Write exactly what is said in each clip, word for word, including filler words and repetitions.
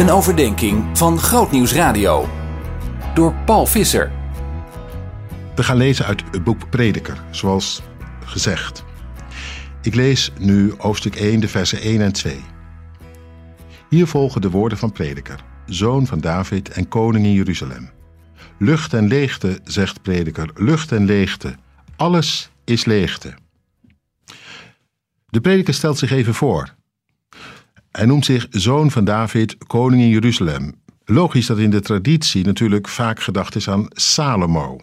Een overdenking van Groot Nieuws Radio. Door Paul Visser. We gaan lezen uit het boek Prediker, zoals gezegd. Ik lees nu hoofdstuk één, de versen een en twee. Hier volgen de woorden van Prediker, zoon van David en koning in Jeruzalem. Lucht en leegte, zegt Prediker, lucht en leegte. Alles is leegte. De Prediker stelt zich even voor. Hij noemt zich zoon van David, koning in Jeruzalem. Logisch dat in de traditie natuurlijk vaak gedacht is aan Salomo.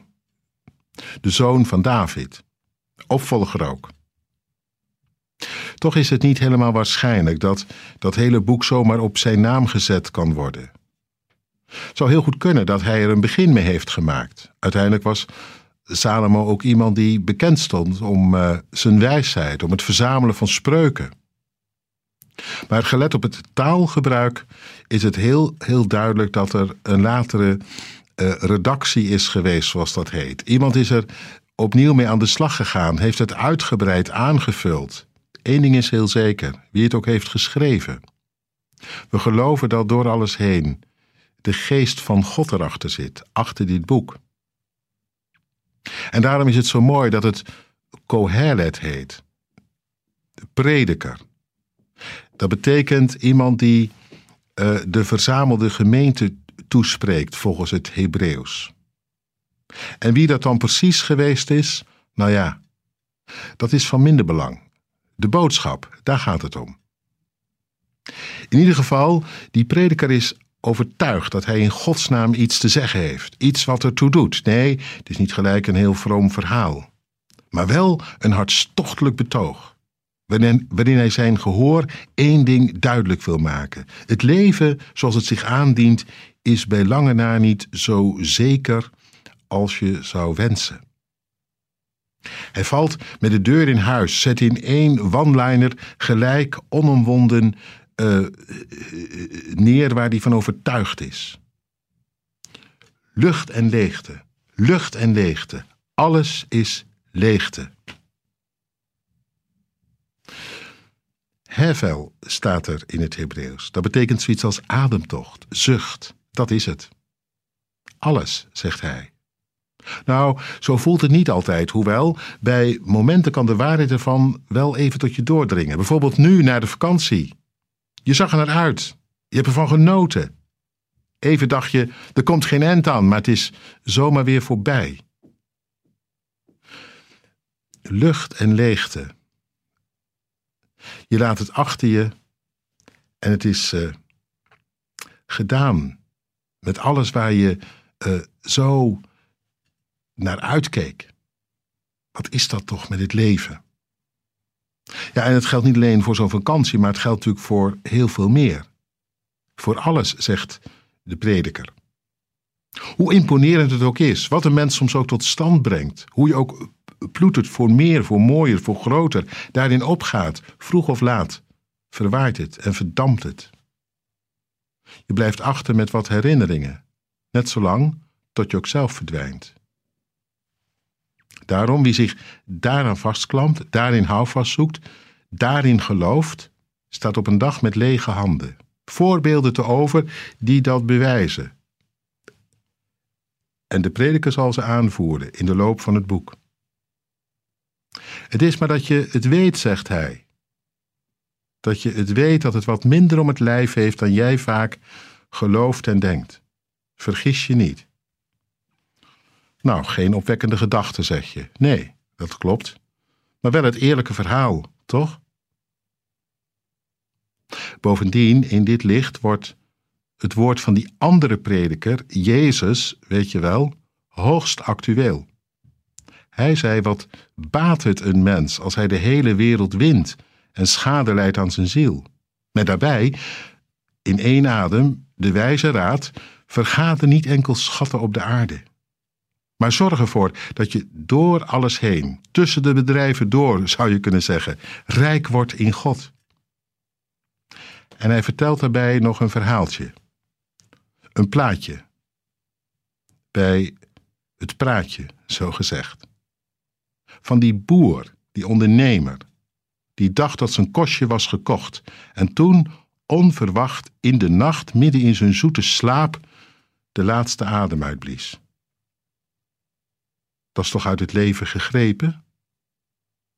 De zoon van David. Opvolger ook. Toch is het niet helemaal waarschijnlijk dat dat hele boek zomaar op zijn naam gezet kan worden. Het zou heel goed kunnen dat hij er een begin mee heeft gemaakt. Uiteindelijk was Salomo ook iemand die bekend stond om uh, zijn wijsheid, om het verzamelen van spreuken. Maar gelet op het taalgebruik is het heel, heel duidelijk dat er een latere uh, redactie is geweest, zoals dat heet. Iemand is er opnieuw mee aan de slag gegaan, heeft het uitgebreid, aangevuld. Eén ding is heel zeker, wie het ook heeft geschreven. We geloven dat door alles heen de geest van God erachter zit, achter dit boek. En daarom is het zo mooi dat het Kohelet heet. De prediker. Dat betekent iemand die uh, de verzamelde gemeente toespreekt volgens het Hebreeuws. En wie dat dan precies geweest is, nou ja, dat is van minder belang. De boodschap, daar gaat het om. In ieder geval, die prediker is overtuigd dat hij in Gods naam iets te zeggen heeft. Iets wat ertoe doet. Nee, het is niet gelijk een heel vroom verhaal. Maar wel een hartstochtelijk betoog. Waarin hij zijn gehoor één ding duidelijk wil maken. Het leven zoals het zich aandient is bij lange na niet zo zeker als je zou wensen. Hij valt met de deur in huis, zet in één one-liner gelijk onomwonden uh, neer waar hij van overtuigd is. Lucht en leegte, lucht en leegte, alles is leegte. Hevel staat er in het Hebreeuws. Dat betekent zoiets als ademtocht, zucht. Dat is het. Alles, zegt hij. Nou, zo voelt het niet altijd, hoewel bij momenten kan de waarheid ervan wel even tot je doordringen. Bijvoorbeeld nu, na de vakantie. Je zag er naar uit. Je hebt ervan genoten. Even dacht je, er komt geen eind aan, maar het is zomaar weer voorbij. Lucht en leegte. Je laat het achter je en het is uh, gedaan met alles waar je uh, zo naar uitkeek. Wat is dat toch met het leven? Ja, en het geldt niet alleen voor zo'n vakantie, maar het geldt natuurlijk voor heel veel meer. Voor alles, zegt de prediker. Hoe imponerend het ook is, wat een mens soms ook tot stand brengt, hoe je ook ploetert voor meer, voor mooier, voor groter, daarin opgaat, vroeg of laat, verwaait het en verdampt het. Je blijft achter met wat herinneringen, net zolang tot je ook zelf verdwijnt. Daarom, wie zich daaraan vastklampt, daarin houvast zoekt, daarin gelooft, staat op een dag met lege handen. Voorbeelden te over die dat bewijzen. En de prediker zal ze aanvoeren in de loop van het boek. Het is maar dat je het weet, zegt hij. Dat je het weet dat het wat minder om het lijf heeft dan jij vaak gelooft en denkt. Vergis je niet. Nou, geen opwekkende gedachten, zeg je. Nee, dat klopt. Maar wel het eerlijke verhaal, toch? Bovendien, in dit licht wordt het woord van die andere prediker, Jezus, weet je wel, hoogst actueel. Hij zei, wat baat het een mens als hij de hele wereld wint en schade leidt aan zijn ziel? Met daarbij, in één adem, de wijze raad, vergader niet enkel schatten op de aarde. Maar zorg ervoor dat je door alles heen, tussen de bedrijven door, zou je kunnen zeggen, rijk wordt in God. En hij vertelt daarbij nog een verhaaltje. Een plaatje. Bij het praatje, zo gezegd. Van die boer, die ondernemer, die dacht dat zijn kostje was gekocht en toen onverwacht in de nacht, midden in zijn zoete slaap, de laatste adem uitblies. Dat is toch uit het leven gegrepen?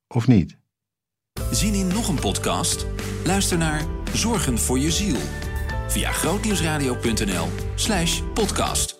Of niet? Zien in nog een podcast? Luister naar Zorgen voor je ziel via grootnieuwsradio.nl slash podcast.